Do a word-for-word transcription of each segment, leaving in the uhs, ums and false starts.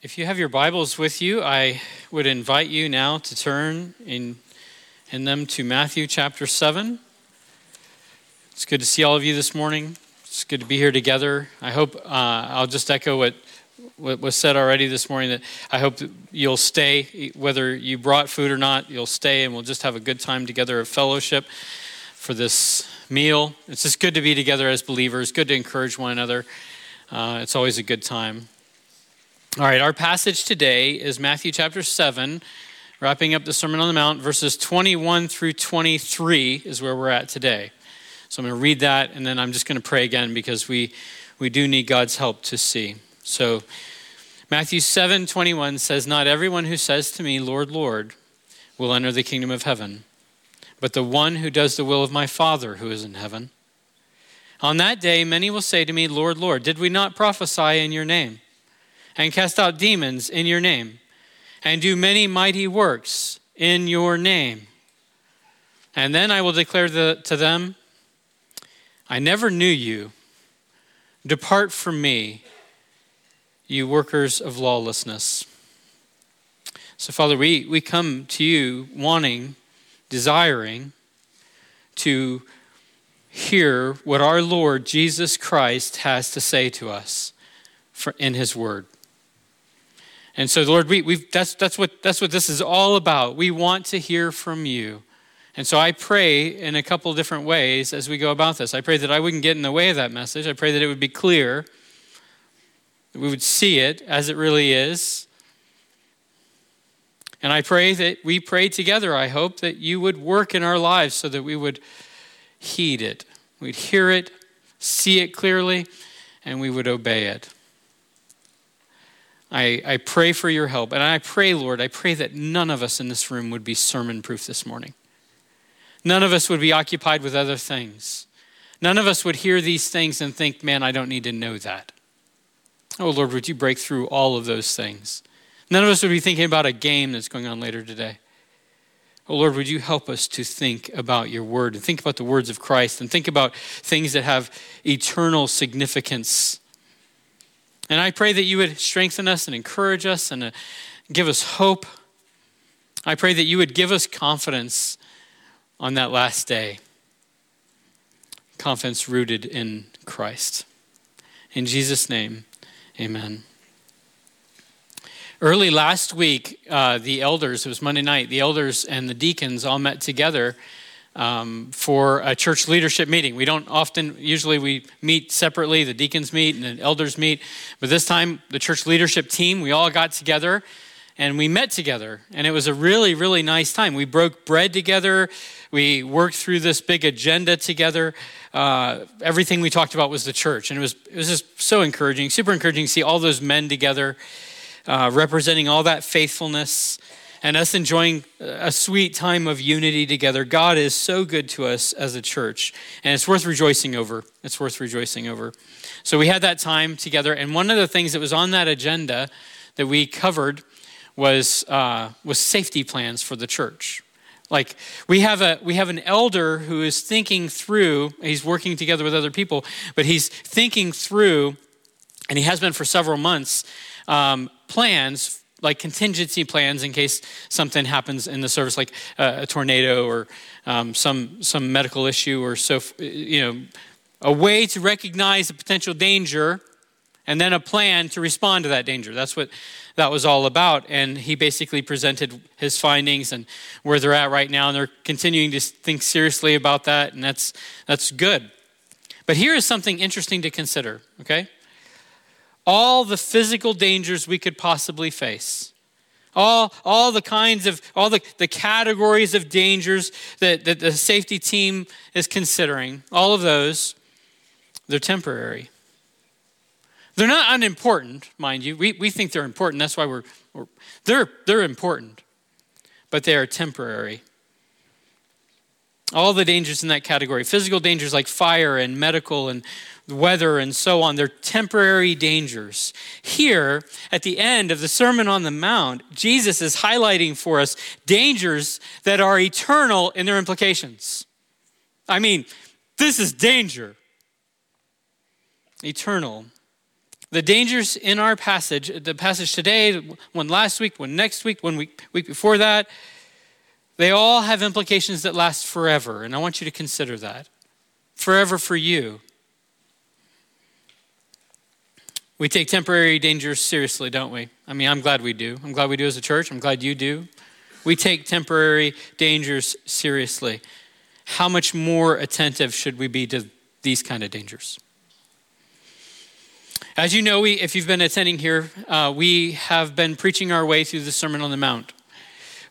If you have your Bibles with you, I would invite you now to turn in, in them to Matthew chapter seven. It's good to see all of you this morning. It's good to be here together. I hope, uh, I'll just echo what, what was said already this morning, that I hope that you'll stay, whether you brought food or not, you'll stay and we'll just have a good time together of fellowship for this meal. It's just good to be together as believers, good to encourage one another. Uh, it's always a good time. All right, our passage today is Matthew chapter seven, wrapping up the Sermon on the Mount, verses twenty-one through twenty-three is where we're at today. So I'm going to read that, and then I'm just going to pray again because we, we do need God's help to see. So Matthew seven twenty-one says, "Not everyone who says to me, 'Lord, Lord,' will enter the kingdom of heaven, but the one who does the will of my Father who is in heaven. On that day, many will say to me, 'Lord, Lord, did we not prophesy in your name? And cast out demons in your name, and do many mighty works in your name?' And then I will declare the, to them, 'I never knew you. Depart from me, you workers of lawlessness.'" So Father, we, we come to you wanting, desiring to hear what our Lord Jesus Christ has to say to us for, in his word. And so, Lord, we we've, that's that's what that's what this is all about. We want to hear from you, and so I pray in a couple different ways as we go about this. I pray that I wouldn't get in the way of that message. I pray that it would be clear, that we would see it as it really is. And I pray that we pray together. I hope that you would work in our lives so that we would heed it, we'd hear it, see it clearly, and we would obey it. I, I pray for your help. And I pray, Lord, I pray that none of us in this room would be sermon-proof this morning. None of us would be occupied with other things. None of us would hear these things and think, man, I don't need to know that. Oh, Lord, would you break through all of those things? None of us would be thinking about a game that's going on later today. Oh, Lord, would you help us to think about your word and think about the words of Christ and think about things that have eternal significance. And I pray that you would strengthen us and encourage us and give us hope. I pray that you would give us confidence on that last day. Confidence rooted in Christ. In Jesus' name, amen. Early last week, uh, the elders, it was Monday night, the elders and the deacons all met together Um, for a church leadership meeting. We don't often, usually we meet separately, the deacons meet and the elders meet, but this time the church leadership team, we all got together and we met together, and it was a really, really nice time. We broke bread together, we worked through this big agenda together. Uh, everything we talked about was the church, and it was, it was just so encouraging, super encouraging to see all those men together uh, representing all that faithfulness and us enjoying a sweet time of unity together. God is so good to us as a church, and it's worth rejoicing over. It's worth rejoicing over. So we had that time together, and one of the things that was on that agenda that we covered was uh, was safety plans for the church. Like we have a we have an elder who is thinking through. He's working together with other people, but he's thinking through, and he has been for several months, um, plans. Like contingency plans in case something happens in the service, like a, a tornado or um, some some medical issue or so, you know, a way to recognize the potential danger and then a plan to respond to that danger. That's what that was all about. And he basically presented his findings and where they're at right now. And they're continuing to think seriously about that. And that's that's good. But here is something interesting to consider, okay? All the physical dangers we could possibly face, all all the kinds of, all the, the categories of dangers that, that the safety team is considering, all of those, they're temporary. They're not unimportant, mind you. We we think they're important. That's why we're, we're they're they're important, but they are temporary. All the dangers in that category, physical dangers like fire and medical and weather and so on, they're temporary dangers. Here, at the end of the Sermon on the Mount, Jesus is highlighting for us dangers that are eternal in their implications. I mean, this is danger. Eternal The dangers in our passage, the passage today, one last week, one next week, one week, week before that, they all have implications that last forever. And I want you to consider that. Forever for you. We take temporary dangers seriously, don't we? I mean, I'm glad we do. I'm glad we do as a church. I'm glad you do. We take temporary dangers seriously. How much more attentive should we be to these kind of dangers? As you know, we, if you've been attending here, uh, we have been preaching our way through the Sermon on the Mount.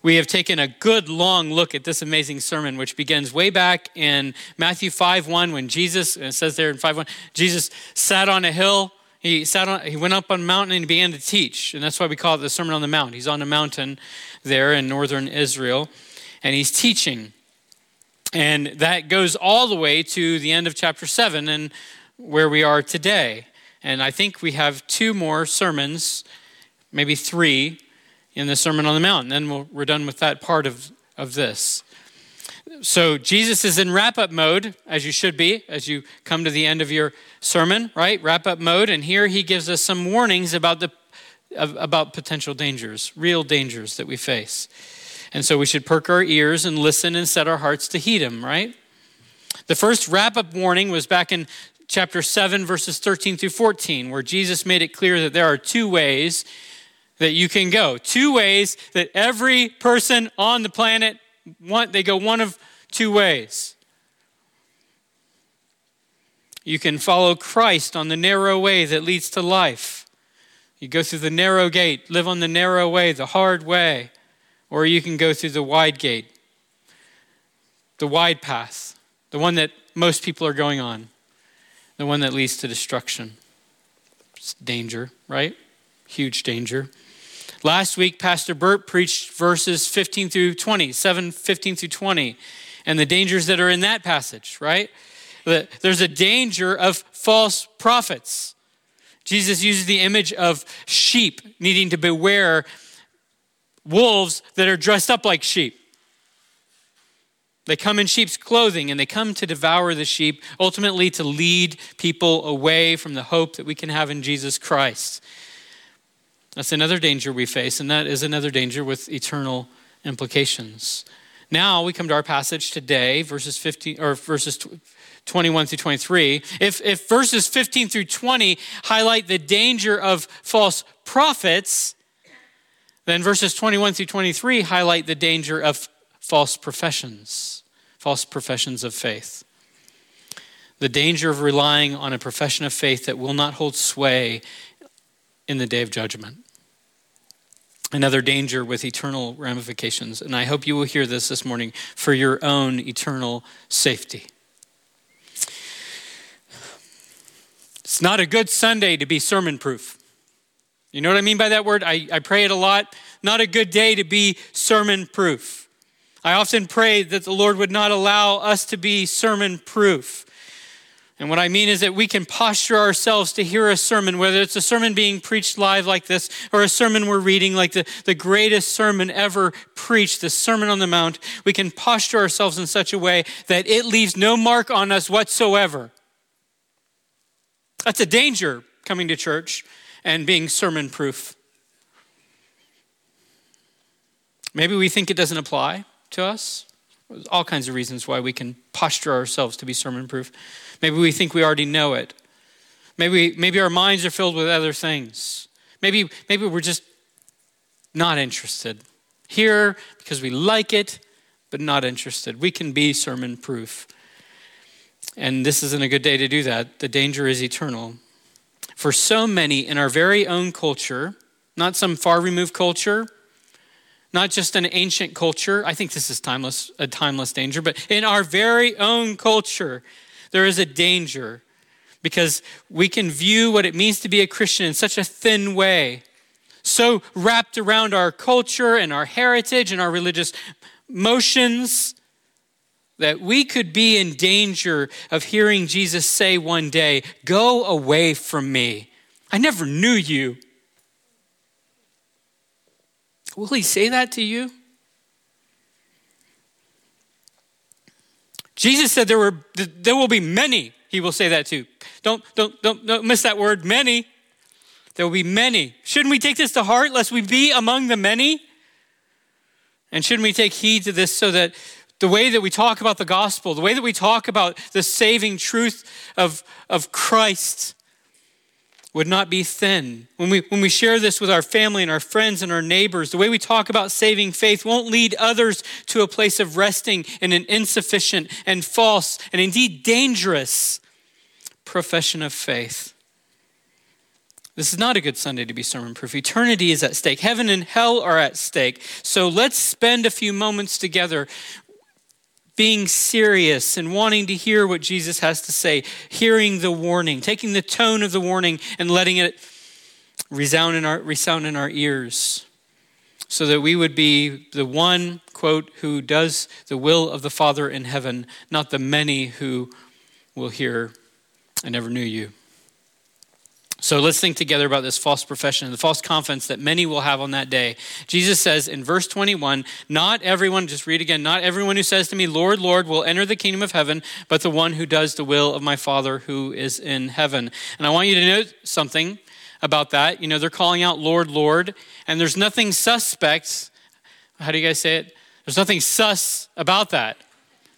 We have taken a good long look at this amazing sermon, which begins way back in Matthew five one, when Jesus, and it says there in five one, Jesus sat on a hill, he sat on, he went up on a mountain and he began to teach. And that's why we call it the Sermon on the Mount. He's on a mountain there in northern Israel, and he's teaching. And that goes all the way to the end of chapter seven and where we are today. And I think we have two more sermons, maybe three, in the Sermon on the Mount. And then we'll, we're done with that part of, of this. So Jesus is in wrap-up mode, as you should be, as you come to the end of your sermon, right? Wrap-up mode. And here he gives us some warnings about the about potential dangers, real dangers that we face. And so we should perk our ears and listen and set our hearts to heed him, right? The first wrap-up warning was back in chapter seven, verses thirteen through fourteen, where Jesus made it clear that there are two ways that you can go. Two ways that every person on the planet, want, they go one of two ways. You can follow Christ on the narrow way that leads to life. You go through the narrow gate, live on the narrow way, the hard way. Or you can go through the wide gate, the wide path, the one that most people are going on. The one that leads to destruction. It's danger, right? Huge danger. Last week, Pastor Burt preached verses fifteen through twenty, seven, fifteen through twenty, and the dangers that are in that passage, right? There's a danger of false prophets. Jesus uses the image of sheep needing to beware wolves that are dressed up like sheep. They come in sheep's clothing and they come to devour the sheep, ultimately to lead people away from the hope that we can have in Jesus Christ. That's another danger we face, and that is another danger with eternal implications. Now we come to our passage today, verses fifteen or verses twenty-one through twenty-three. If if verses fifteen through twenty highlight the danger of false prophets, then verses twenty-one through twenty-three highlight the danger of false professions, false professions of faith. The danger of relying on a profession of faith that will not hold sway in the day of judgment. Another danger with eternal ramifications. And I hope you will hear this this morning for your own eternal safety. It's not a good Sunday to be sermon-proof. You know what I mean by that word? I, I pray it a lot. Not a good day to be sermon-proof. I often pray that the Lord would not allow us to be sermon-proof. And what I mean is that we can posture ourselves to hear a sermon, whether it's a sermon being preached live like this or a sermon we're reading like the, the greatest sermon ever preached, the Sermon on the Mount. We can posture ourselves in such a way that it leaves no mark on us whatsoever. That's a danger, coming to church and being sermon-proof. Maybe we think it doesn't apply to us. There's all kinds of reasons why we can posture ourselves to be sermon-proof. Maybe we think we already know it. Maybe maybe our minds are filled with other things. Maybe maybe we're just not interested. Here because we like it, but not interested. We can be sermon-proof. And this isn't a good day to do that. The danger is eternal. For so many in our very own culture, not some far-removed culture, not just an ancient culture. I think this is timeless, a timeless danger, but in our very own culture, there is a danger because we can view what it means to be a Christian in such a thin way, so wrapped around our culture and our heritage and our religious motions that we could be in danger of hearing Jesus say one day, "Go away from me. I never knew you." Will he say that to you? Jesus said there were there will be many he will say that to. Don't, don't, don't, don't miss that word, many. There will be many. Shouldn't we take this to heart, lest we be among the many? And shouldn't we take heed to this so that the way that we talk about the gospel, the way that we talk about the saving truth of, of Christ would not be thin. When we, when we share this with our family and our friends and our neighbors, the way we talk about saving faith won't lead others to a place of resting in an insufficient and false and indeed dangerous profession of faith. This is not a good Sunday to be sermon proof. Eternity is at stake. Heaven and hell are at stake. So let's spend a few moments together being serious and wanting to hear what Jesus has to say, hearing the warning, taking the tone of the warning and letting it resound in our, resound in our ears so that we would be the one, quote, who does the will of the Father in heaven, not the many who will hear, I never knew you. So let's think together about this false profession, the false confidence that many will have on that day. Jesus says in verse twenty-one, not everyone, just read again, not everyone who says to me, Lord, Lord, will enter the kingdom of heaven, but the one who does the will of my Father who is in heaven. And I want you to note something about that. You know, they're calling out Lord, Lord, and there's nothing suspect. How do you guys say it? There's nothing sus about that,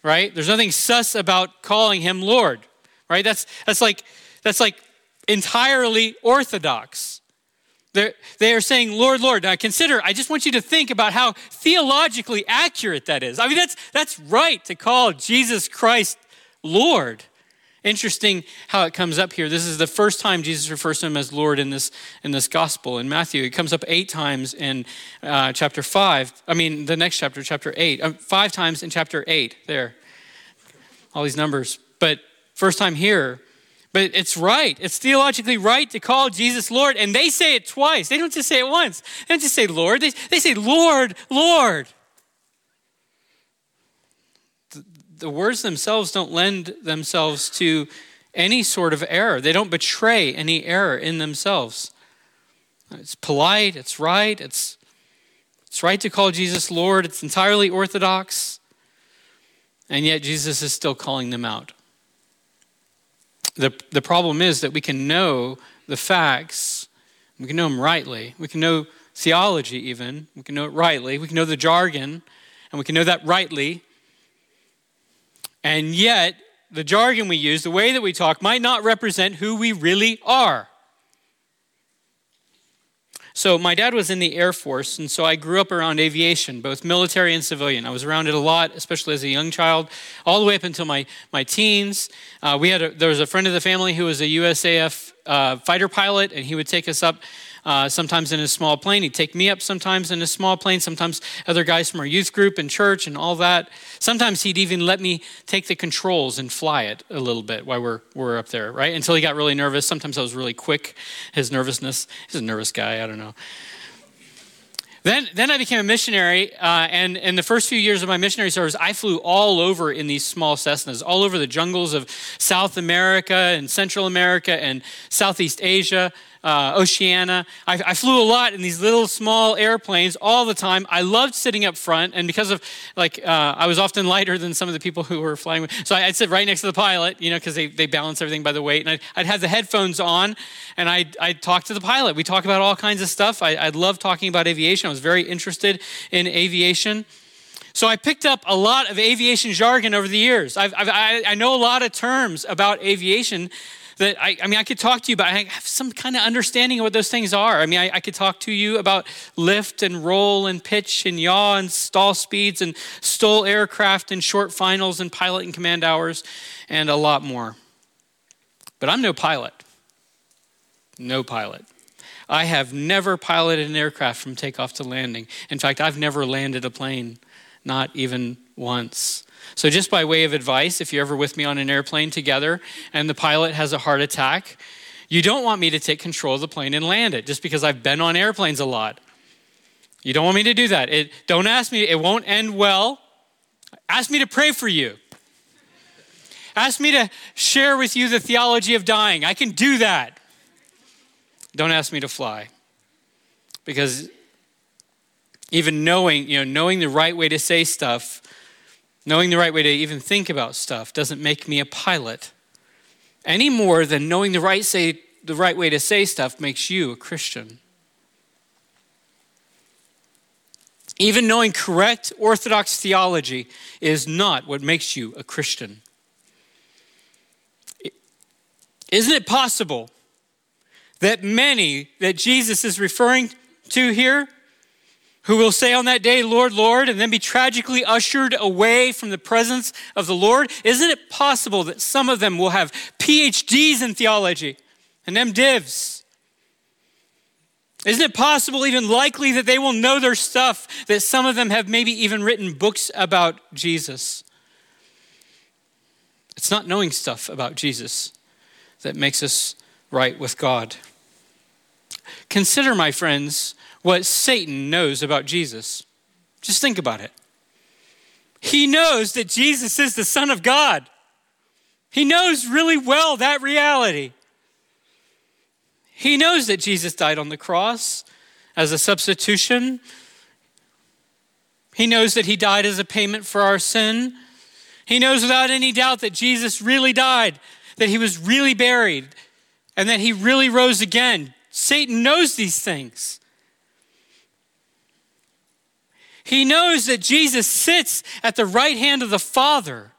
right? There's nothing sus about calling him Lord, right? That's, that's like, that's like, entirely orthodox. They're, they are saying, Lord, Lord. Now consider, I just want you to think about how theologically accurate that is. I mean, that's that's right to call Jesus Christ Lord. Interesting how it comes up here. This is the first time Jesus refers to him as Lord in this in this gospel in Matthew. It comes up eight times in uh, chapter five. I mean, the next chapter, chapter eight. Um, five times in chapter eight, there. All these numbers. But first time here. But it's right. It's theologically right to call Jesus Lord. And they say it twice. They don't just say it once. They don't just say Lord. They, they say Lord, Lord. The, the words themselves don't lend themselves to any sort of error. They don't betray any error in themselves. It's polite. It's right. It's, it's right to call Jesus Lord. It's entirely orthodox. And yet Jesus is still calling them out. The the problem is that we can know the facts, we can know them rightly, we can know theology even, we can know it rightly, we can know the jargon, and we can know that rightly, and yet the jargon we use, the way that we talk, might not represent who we really are. So my dad was in the Air Force, and so I grew up around aviation, both military and civilian. I was around it a lot, especially as a young child, all the way up until my my teens. Uh, we had a, there was a friend of the family who was a U S A F uh, fighter pilot, and he would take us up uh, sometimes in a small plane. He'd take me up sometimes in a small plane, sometimes other guys from our youth group and church and all that. Sometimes he'd even let me take the controls and fly it a little bit while we're we're up there, right? Until he got really nervous. Sometimes I was really quick, his nervousness. He's a nervous guy, I don't know. Then, then I became a missionary, uh, and in the first few years of my missionary service, I flew all over in these small Cessnas, all over the jungles of South America and Central America and Southeast Asia, uh, Oceania. I, I flew a lot in these little small airplanes all the time. I loved sitting up front, and because of like uh, I was often lighter than some of the people who were flying with, so I'd sit right next to the pilot, you know, because they, they balance everything by the weight. And I'd, I'd have the headphones on, and I'd I'd talk to the pilot. We talk about all kinds of stuff. I I love talking about aviation. I was very interested in aviation. So I picked up a lot of aviation jargon over the years. I've, I've, I I know a lot of terms about aviation that, I, I mean, I could talk to you about, I have some kind of understanding of what those things are. I mean, I, I could talk to you about lift and roll and pitch and yaw and stall speeds and stall aircraft and short finals and pilot and command hours and a lot more. But I'm no pilot. No pilot. I have never piloted an aircraft from takeoff to landing. In fact, I've never landed a plane, not even once. So just by way of advice, if you're ever with me on an airplane together and the pilot has a heart attack, you don't want me to take control of the plane and land it just because I've been on airplanes a lot. You don't want me to do that. It, don't ask me. It won't end well. Ask me to pray for you. Ask me to share with you the theology of dying. I can do that. Don't ask me to fly, because even knowing, you know, knowing the right way to say stuff, knowing the right way to even think about stuff doesn't make me a pilot any more than knowing the right say the right way to say stuff makes you a Christian. Even knowing correct orthodox theology is not what makes you a Christian. Isn't it possible that many that Jesus is referring to here, who will say on that day, Lord, Lord, and then be tragically ushered away from the presence of the Lord? Isn't it possible that some of them will have P H Ds in theology and MDivs? Isn't it possible, even likely, that they will know their stuff, that some of them have maybe even written books about Jesus? It's not knowing stuff about Jesus that makes us right with God. Consider, my friends, what Satan knows about Jesus. Just think about it. He knows that Jesus is the Son of God. He knows really well that reality. He knows that Jesus died on the cross as a substitution. He knows that he died as a payment for our sin. He knows without any doubt that Jesus really died, that he was really buried, and that he really rose again. Satan knows these things. He knows that Jesus sits at the right hand of the Father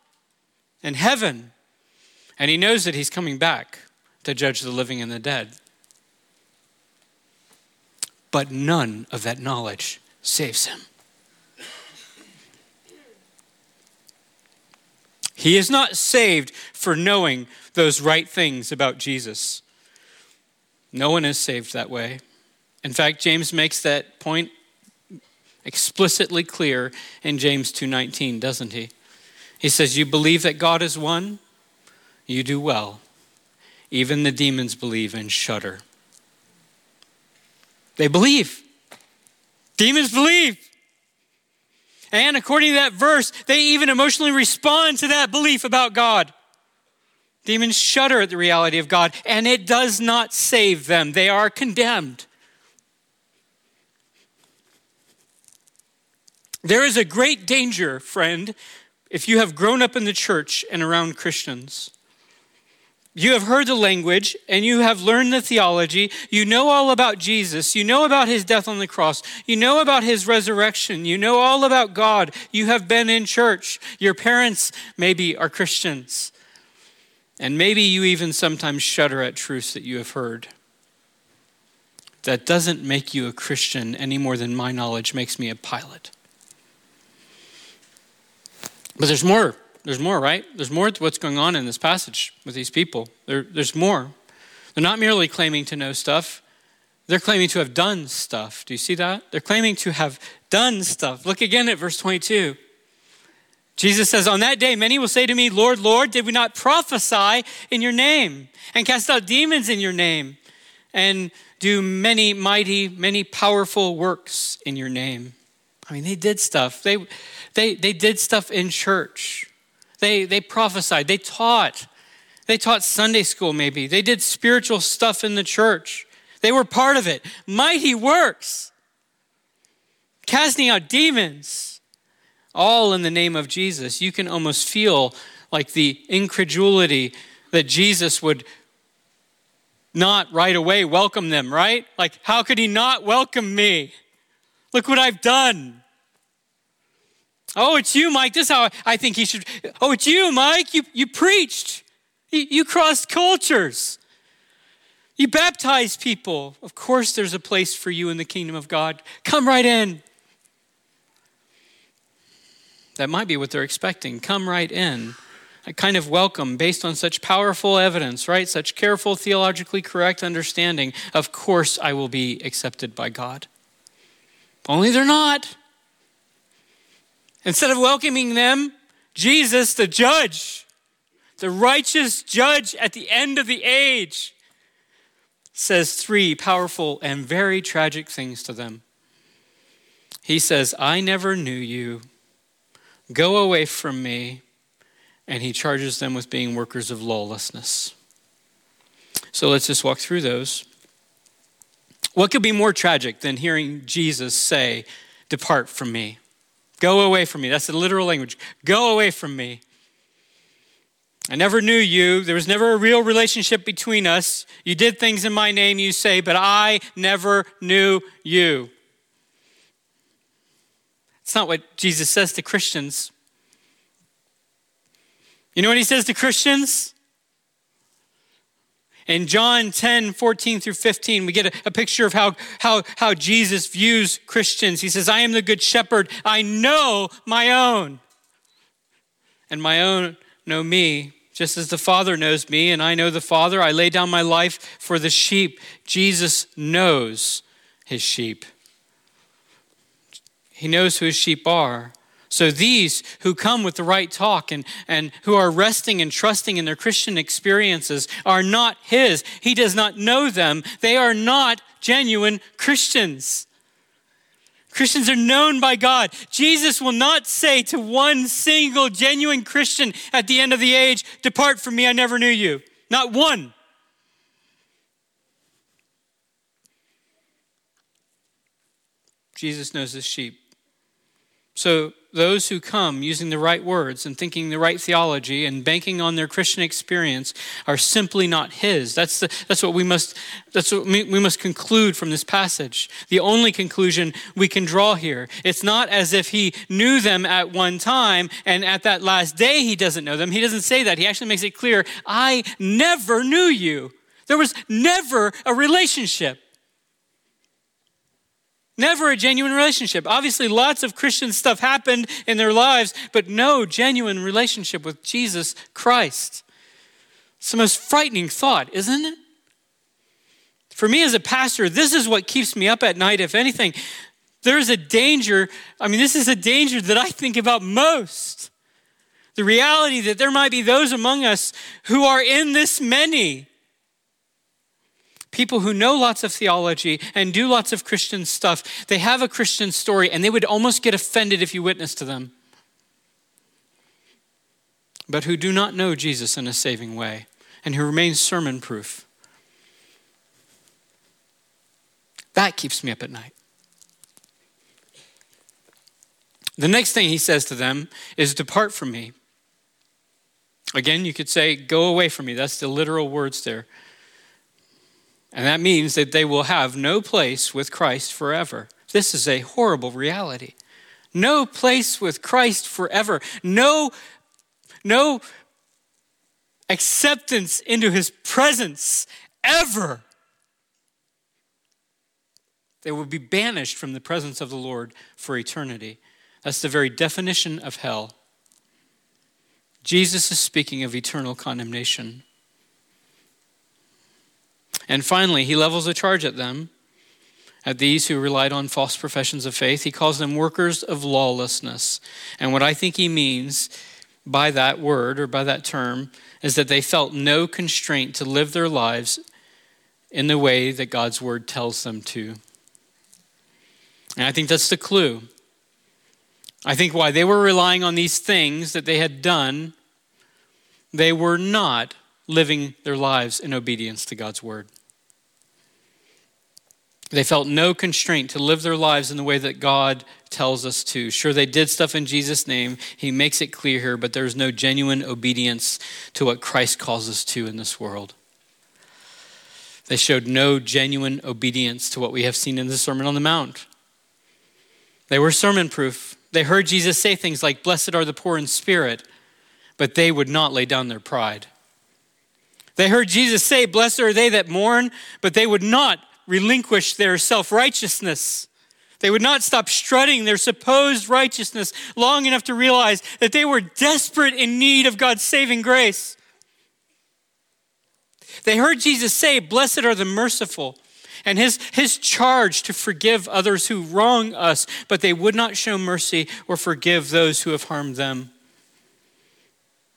in heaven, and he knows that he's coming back to judge the living and the dead. But none of that knowledge saves him. He is not saved for knowing those right things about Jesus. No one is saved that way. In fact, James makes that point explicitly clear in James two nineteen, doesn't he? He says, you believe that God is one? You do well. Even the demons believe and shudder. They believe. Demons believe. And according to that verse, they even emotionally respond to that belief about God. Demons shudder at the reality of God, and it does not save them. They are condemned. There is a great danger, friend, if you have grown up in the church and around Christians. You have heard the language, and you have learned the theology. You know all about Jesus. You know about his death on the cross. You know about his resurrection. You know all about God. You have been in church. Your parents maybe are Christians. And maybe you even sometimes shudder at truths that you have heard. That doesn't make you a Christian any more than my knowledge makes me a pilot. But there's more. There's more, right? There's more to what's going on in this passage with these people. There, there's more. They're not merely claiming to know stuff. They're claiming to have done stuff. Do you see that? They're claiming to have done stuff. Look again at verse twenty-two. Jesus says, on that day, many will say to me, Lord, Lord, did we not prophesy in your name and cast out demons in your name and do many mighty, many powerful works in your name? I mean, they did stuff. They they they did stuff in church. They they prophesied. They taught. They taught Sunday school maybe. They did spiritual stuff in the church. They were part of it. Mighty works. Casting out demons. All in the name of Jesus. You can almost feel like the incredulity that Jesus would not right away welcome them, right? Like, how could he not welcome me? Look what I've done. Oh, it's you, Mike. This is how I think he should. Oh, it's you, Mike. You, you preached. You, you crossed cultures. You baptized people. Of course there's a place for you in the kingdom of God. Come right in. That might be what they're expecting. Come right in. A kind of welcome based on such powerful evidence, right? Such careful, theologically correct understanding. Of course, I will be accepted by God. Only they're not. Instead of welcoming them, Jesus, the judge, the righteous judge at the end of the age, says three powerful and very tragic things to them. He says, I never knew you. Go away from me. And he charges them with being workers of lawlessness. So let's just walk through those. What could be more tragic than hearing Jesus say, depart from me? Go away from me. That's the literal language. Go away from me. I never knew you. There was never a real relationship between us. You did things in my name, you say, but I never knew you. It's not what Jesus says to Christians. You know what he says to Christians? In John ten, fourteen through fifteen, we get a, a picture of how, how, how Jesus views Christians. He says, I am the good shepherd. I know my own. And my own know me, just as the Father knows me, and I know the Father. I lay down my life for the sheep. Jesus knows his sheep. He knows who his sheep are. So these who come with the right talk and, and who are resting and trusting in their Christian experiences are not his. He does not know them. They are not genuine Christians. Christians are known by God. Jesus will not say to one single genuine Christian at the end of the age, depart from me, I never knew you. Not one. Jesus knows his sheep. So those who come using the right words and thinking the right theology and banking on their Christian experience are simply not his. That's the, that's what we must that's what we must conclude from this passage. The only conclusion we can draw here. It's not as if he knew them at one time and at that last day he doesn't know them. He doesn't say that. He actually makes it clear, I never knew you. There was never a relationship. Never a genuine relationship. Obviously, lots of Christian stuff happened in their lives, but no genuine relationship with Jesus Christ. It's the most frightening thought, isn't it? For me as a pastor, this is what keeps me up at night, if anything. There's a danger. I mean, this is a danger that I think about most. The reality that there might be those among us who are in this many. People who know lots of theology and do lots of Christian stuff, they have a Christian story and they would almost get offended if you witnessed to them. But who do not know Jesus in a saving way and who remain sermon proof. That keeps me up at night. The next thing he says to them is, depart from me. Again, you could say, go away from me. That's the literal words there. And that means that they will have no place with Christ forever. This is a horrible reality. No place with Christ forever. No, no acceptance into his presence ever. They will be banished from the presence of the Lord for eternity. That's the very definition of hell. Jesus is speaking of eternal condemnation. And finally, he levels a charge at them, at these who relied on false professions of faith. He calls them workers of lawlessness. And what I think he means by that word or by that term is that they felt no constraint to live their lives in the way that God's word tells them to. And I think that's the clue. I think why they were relying on these things that they had done, they were not living their lives in obedience to God's word. They felt no constraint to live their lives in the way that God tells us to. Sure, they did stuff in Jesus' name. He makes it clear here, but there's no genuine obedience to what Christ calls us to in this world. They showed no genuine obedience to what we have seen in the Sermon on the Mount. They were sermon proof. They heard Jesus say things like, blessed are the poor in spirit, but they would not lay down their pride. They heard Jesus say, blessed are they that mourn, but they would not relinquish their self-righteousness. They would not stop strutting their supposed righteousness long enough to realize that they were desperate in need of God's saving grace. They heard Jesus say, blessed are the merciful, and his, his charge to forgive others who wrong us, but they would not show mercy or forgive those who have harmed them.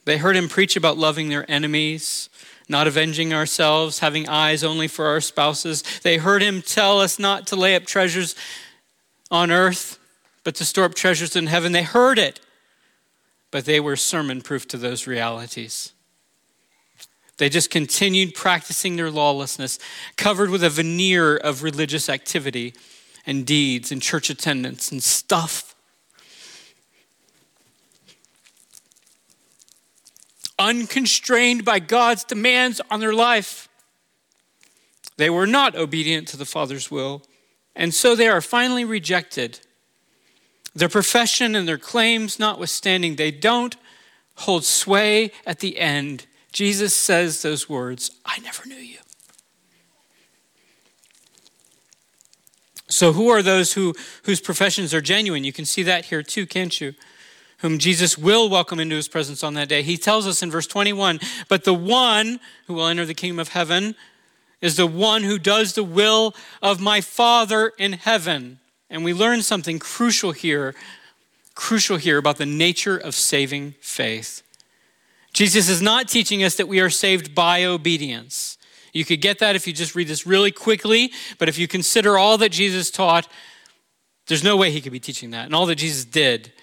They heard him preach about loving their enemies, not avenging ourselves, having eyes only for our spouses. They heard him tell us not to lay up treasures on earth, but to store up treasures in heaven. They heard it, but they were sermon proof to those realities. They just continued practicing their lawlessness, covered with a veneer of religious activity and deeds and church attendance and stuff. unconstrained by God's demands on their life. They were not obedient to the Father's will, and so they are finally rejected. Their profession and their claims notwithstanding, they don't hold sway at the end. Jesus says those words, "I never knew you." So who are those who whose professions are genuine? You can see that here too, can't you? Whom Jesus will welcome into his presence on that day. He tells us in verse twenty-one, but the one who will enter the kingdom of heaven is the one who does the will of my Father in heaven. And we learn something crucial here, crucial here about the nature of saving faith. Jesus is not teaching us that we are saved by obedience. You could get that if you just read this really quickly, but if you consider all that Jesus taught, there's no way he could be teaching that. And all that Jesus did,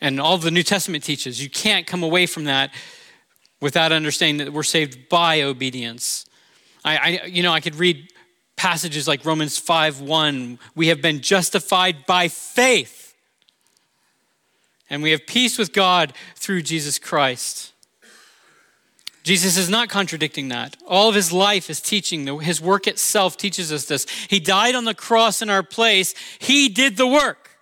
and all the New Testament teaches, you can't come away from that without understanding that we're saved by obedience. I, I you know, I could read passages like Romans five one, we have been justified by faith, and we have peace with God through Jesus Christ. Jesus is not contradicting that. All of his life is teaching. His work itself teaches us this. He died on the cross in our place. He did the work.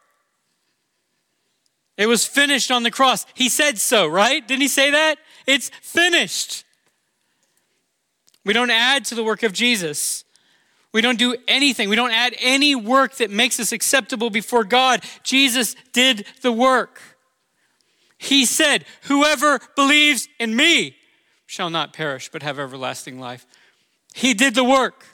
It was finished on the cross. He said so, right? Didn't he say that? It's finished. We don't add to the work of Jesus. We don't do anything. We don't add any work that makes us acceptable before God. Jesus did the work. He said, whoever believes in me shall not perish, but have everlasting life. He did the work.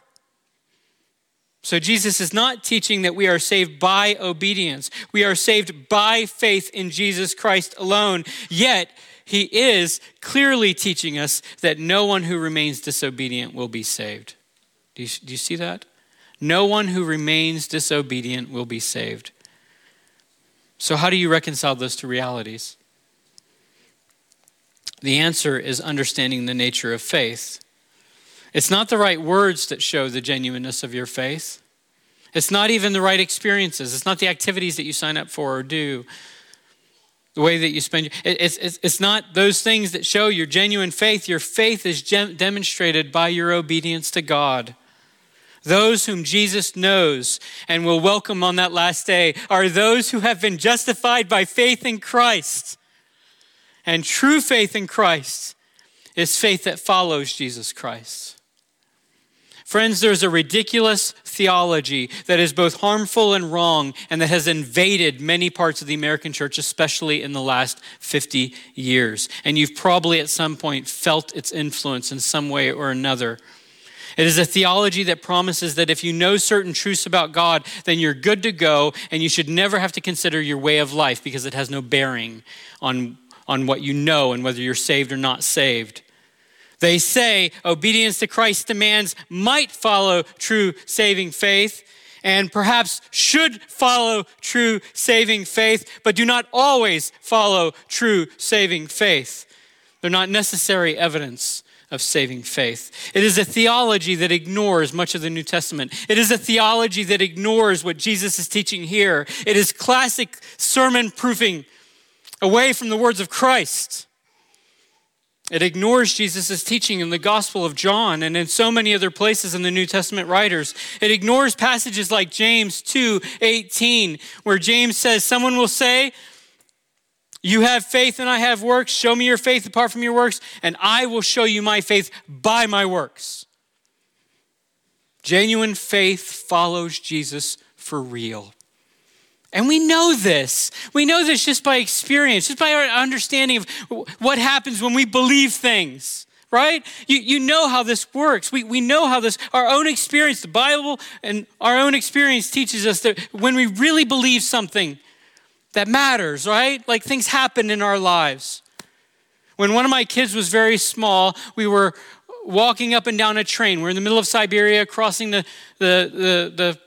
So Jesus is not teaching that we are saved by obedience. We are saved by faith in Jesus Christ alone. Yet, he is clearly teaching us that no one who remains disobedient will be saved. Do you, do you see that? No one who remains disobedient will be saved. So how do you reconcile those two realities? The answer is understanding the nature of faith. It's not the right words that show the genuineness of your faith. It's not even the right experiences. It's not the activities that you sign up for or do. The way that you spend, it's, it's, it's not those things that show your genuine faith. Your faith is gem- demonstrated by your obedience to God. Those whom Jesus knows and will welcome on that last day are those who have been justified by faith in Christ. And true faith in Christ is faith that follows Jesus Christ. Friends, there's a ridiculous theology that is both harmful and wrong and that has invaded many parts of the American church, especially in the last fifty years. And you've probably at some point felt its influence in some way or another. It is a theology that promises that if you know certain truths about God, then you're good to go and you should never have to consider your way of life because it has no bearing on on what you know and whether you're saved or not saved. They say obedience to Christ's demands might follow true saving faith and perhaps should follow true saving faith, but do not always follow true saving faith. They're not necessary evidence of saving faith. It is a theology that ignores much of the New Testament. It is a theology that ignores what Jesus is teaching here. It is classic sermon proofing away from the words of Christ. It ignores Jesus' teaching in the Gospel of John and in so many other places in the New Testament writers. It ignores passages like James two eighteen, where James says, someone will say, you have faith and I have works. Show me your faith apart from your works, and I will show you my faith by my works. Genuine faith follows Jesus for real. And we know this. We know this just by experience, just by our understanding of what happens when we believe things, right? You you know how this works. We we know how this, our own experience, the Bible and our own experience teaches us that when we really believe something that matters, right? Like things happen in our lives. When one of my kids was very small, we were walking up and down a train. We're in the middle of Siberia, crossing the, the, the, the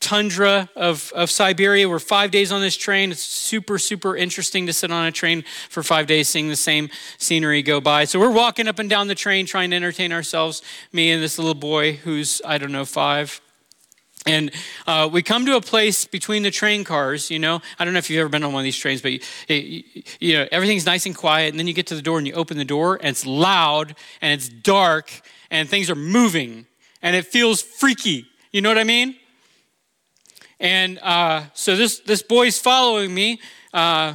tundra of, of Siberia. We're five days on this train. It's super, super interesting to sit on a train for five days, seeing the same scenery go by. So we're walking up and down the train, trying to entertain ourselves, me and this little boy who's, I don't know, five. And uh, we come to a place between the train cars, you know. I don't know if you've ever been on one of these trains, but, you, you, you know, everything's nice and quiet. And then you get to the door and you open the door and it's loud and it's dark and things are moving and it feels freaky. You know what I mean? And uh, so this this boy's following me. Uh,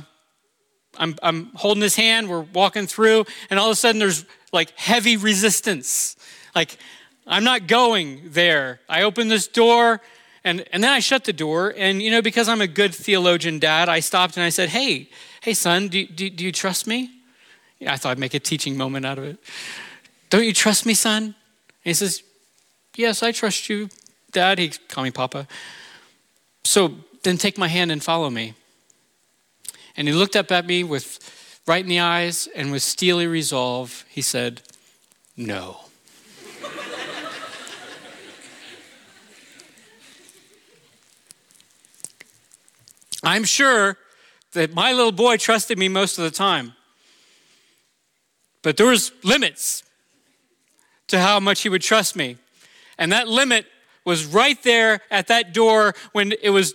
I'm I'm holding his hand. We're walking through. And all of a sudden there's like heavy resistance. Like, I'm not going there. I open this door, and, and then I shut the door. And, you know, because I'm a good theologian dad, I stopped and I said, hey, hey, son, do, do, do you trust me? Yeah, I thought I'd make a teaching moment out of it. Don't you trust me, son? And he says, yes, I trust you, Dad. He called me Papa. So then take my hand and follow me. And he looked up at me with right in the eyes, and with steely resolve, he said, no. I'm sure that my little boy trusted me most of the time, but there was limits to how much he would trust me. And that limit was right there at that door when it was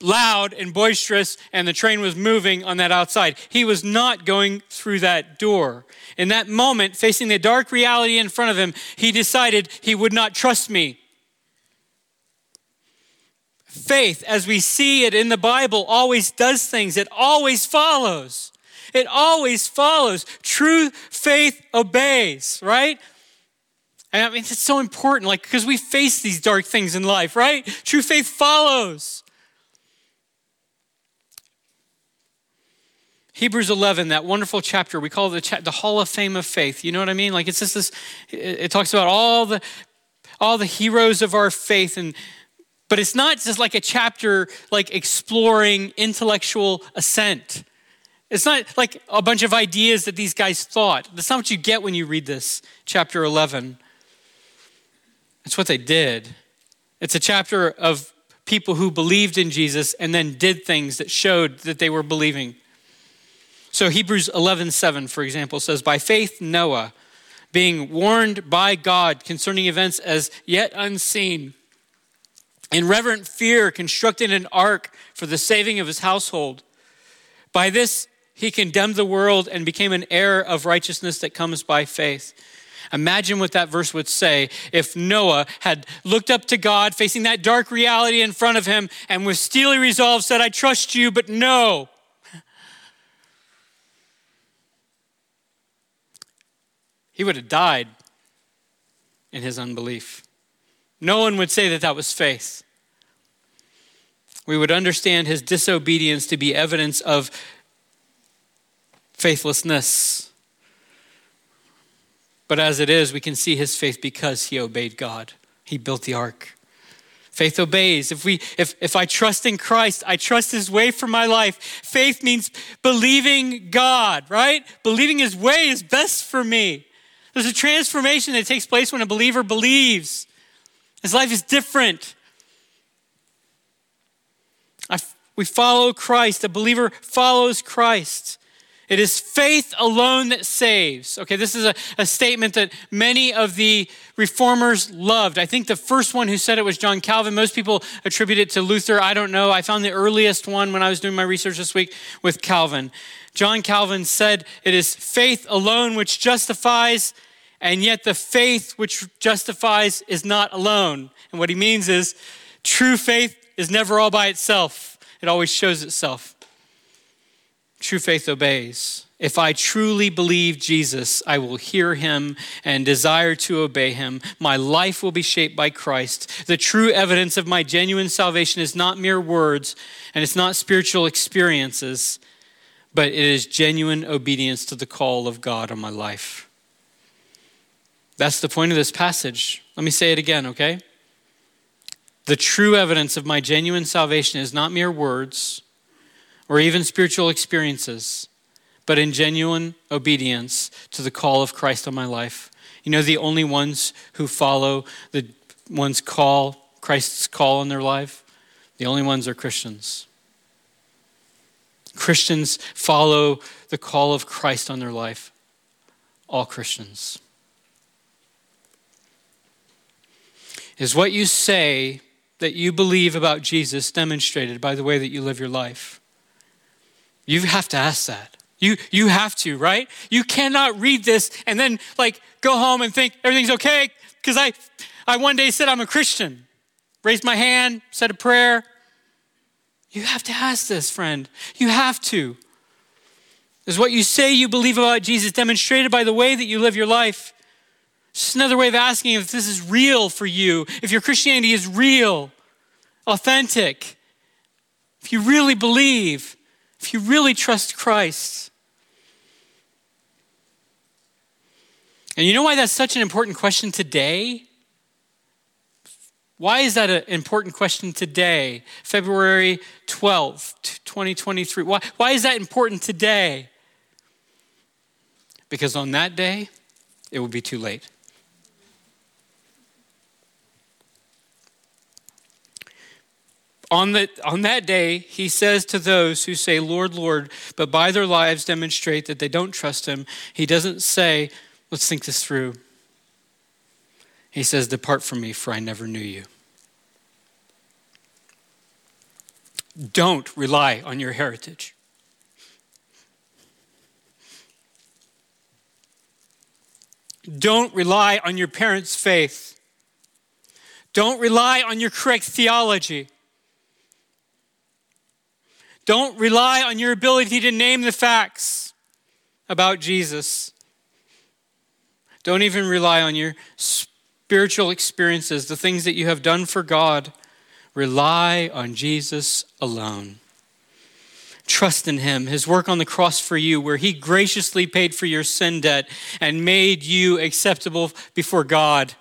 loud and boisterous and the train was moving on that outside. He was not going through that door. In that moment, facing the dark reality in front of him, he decided he would not trust me. Faith, as we see it in the Bible, always does things. It always follows. It always follows. True faith obeys, right? And I mean, it's so important, like, because we face these dark things in life, right? True faith follows. Hebrews eleven, that wonderful chapter, we call it the, cha- the Hall of Fame of Faith. You know what I mean? Like, it's just this, it, it talks about all the, all the heroes of our faith, and but it's not just like a chapter like exploring intellectual assent. It's not like a bunch of ideas that these guys thought. That's not what you get when you read this, chapter eleven. It's what they did. It's a chapter of people who believed in Jesus and then did things that showed that they were believing. So Hebrews eleven seven, for example, says, by faith Noah, being warned by God concerning events as yet unseen, in reverent fear, constructed an ark for the saving of his household. By this, he condemned the world and became an heir of righteousness that comes by faith. Imagine what that verse would say if Noah had looked up to God, facing that dark reality in front of him, and with steely resolve said, I trust you, but no. He would have died in his unbelief. No one would say that that was faith. We would understand his disobedience to be evidence of faithlessness. But as it is, we can see his faith because he obeyed God. He built the ark. Faith obeys. If we, if, if I trust in Christ, I trust his way for my life. Faith means believing God, right? Believing his way is best for me. There's a transformation that takes place when a believer believes. His life is different. I, we follow Christ. A believer follows Christ. It is faith alone that saves. Okay, this is a, a statement that many of the reformers loved. I think the first one who said it was John Calvin. Most people attribute it to Luther. I don't know. I found the earliest one when I was doing my research this week with Calvin. John Calvin said, it is faith alone which justifies, and yet the faith which justifies is not alone. And what he means is true faith is never all by itself. It always shows itself. True faith obeys. If I truly believe Jesus, I will hear him and desire to obey him. My life will be shaped by Christ. The true evidence of my genuine salvation is not mere words, and it's not spiritual experiences, but it is genuine obedience to the call of God on my life. That's the point of this passage. Let me say it again, okay? The true evidence of my genuine salvation is not mere words or even spiritual experiences, but in genuine obedience to the call of Christ on my life. You know, the only ones who follow the one's call, Christ's call in their life, the only ones are Christians. Christians follow the call of Christ on their life. All Christians. Is what you say that you believe about Jesus demonstrated by the way that you live your life? You have to ask that. You you have to, right? You cannot read this and then like go home and think everything's okay because I, I one day said I'm a Christian. Raised my hand, said a prayer. You have to ask this, friend. You have to. Is what you say you believe about Jesus demonstrated by the way that you live your life? It's just another way of asking if this is real for you, if your Christianity is real, authentic, if you really believe, if you really trust Christ. And you know why that's such an important question today? Why is that an important question today, February twelfth, twenty twenty-three? Why, why is that important today? Because on that day, it will be too late. On, the, on that day, he says to those who say, Lord, Lord, but by their lives demonstrate that they don't trust him. He doesn't say, let's think this through. He says, depart from me, for I never knew you. Don't rely on your heritage. Don't rely on your parents' faith. Don't rely on your correct theology. Don't rely on your ability to name the facts about Jesus. Don't even rely on your spirit. Spiritual experiences, the things that you have done for God, rely on Jesus alone. Trust in him, his work on the cross for you, where he graciously paid for your sin debt and made you acceptable before God.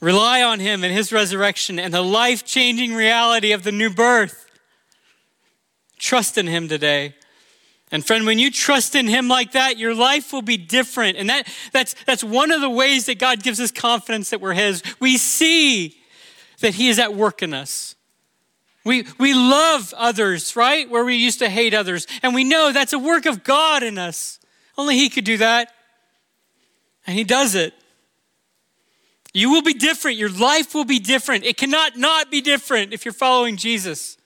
Rely on him and his resurrection and the life-changing reality of the new birth. Trust in him today. And friend, when you trust in him like that, your life will be different. And that that's that's one of the ways that God gives us confidence that we're his. We see that he is at work in us. We we love others, right? Where we used to hate others. And we know that's a work of God in us. Only he could do that. And he does it. You will be different. Your life will be different. It cannot not be different if you're following Jesus.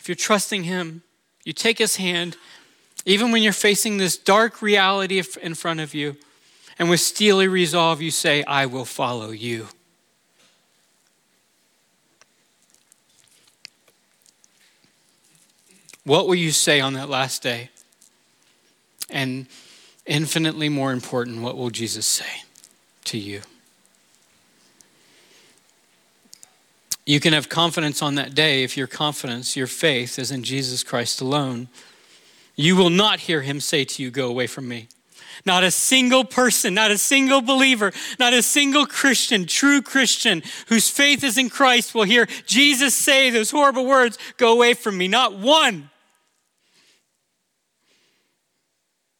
If you're trusting him. You take his hand, even when you're facing this dark reality in front of you, and with steely resolve, you say, I will follow you. What will you say on that last day? And infinitely more important, what will Jesus say to you? You can have confidence on that day if your confidence, your faith is in Jesus Christ alone. You will not hear him say to you, go away from me. Not a single person, not a single believer, not a single Christian, true Christian whose faith is in Christ will hear Jesus say those horrible words, go away from me. Not one.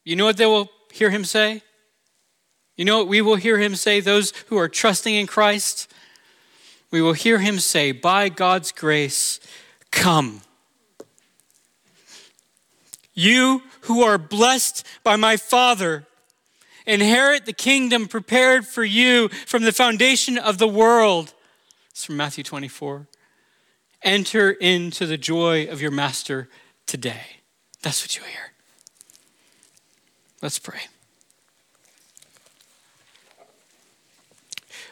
You know what they will hear him say? You know what we will hear him say? Those who are trusting in Christ, we will hear him say, by God's grace, come. You who are blessed by my Father, inherit the kingdom prepared for you from the foundation of the world. It's from Matthew twenty-four. Enter into the joy of your master today. That's what you hear. Let's pray.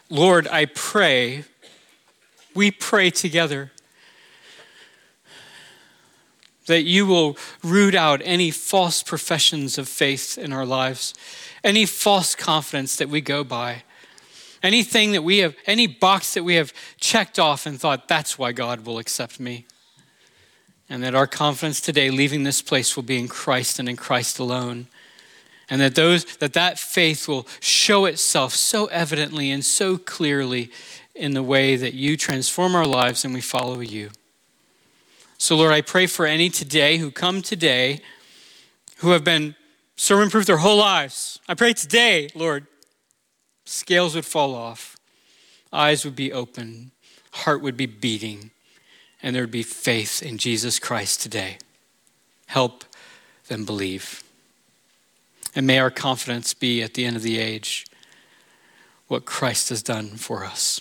Lord, I pray We pray together that you will root out any false professions of faith in our lives, any false confidence that we go by, anything that we have, any box that we have checked off and thought, that's why God will accept me. And that our confidence today leaving this place will be in Christ and in Christ alone. And that those that that faith will show itself so evidently and so clearly in the way that you transform our lives and we follow you. So Lord, I pray for any today who come today who have been sermon-proof their whole lives. I pray today, Lord, scales would fall off, eyes would be open, heart would be beating, and there would be faith in Jesus Christ today. Help them believe. And may our confidence be at the end of the age what Christ has done for us.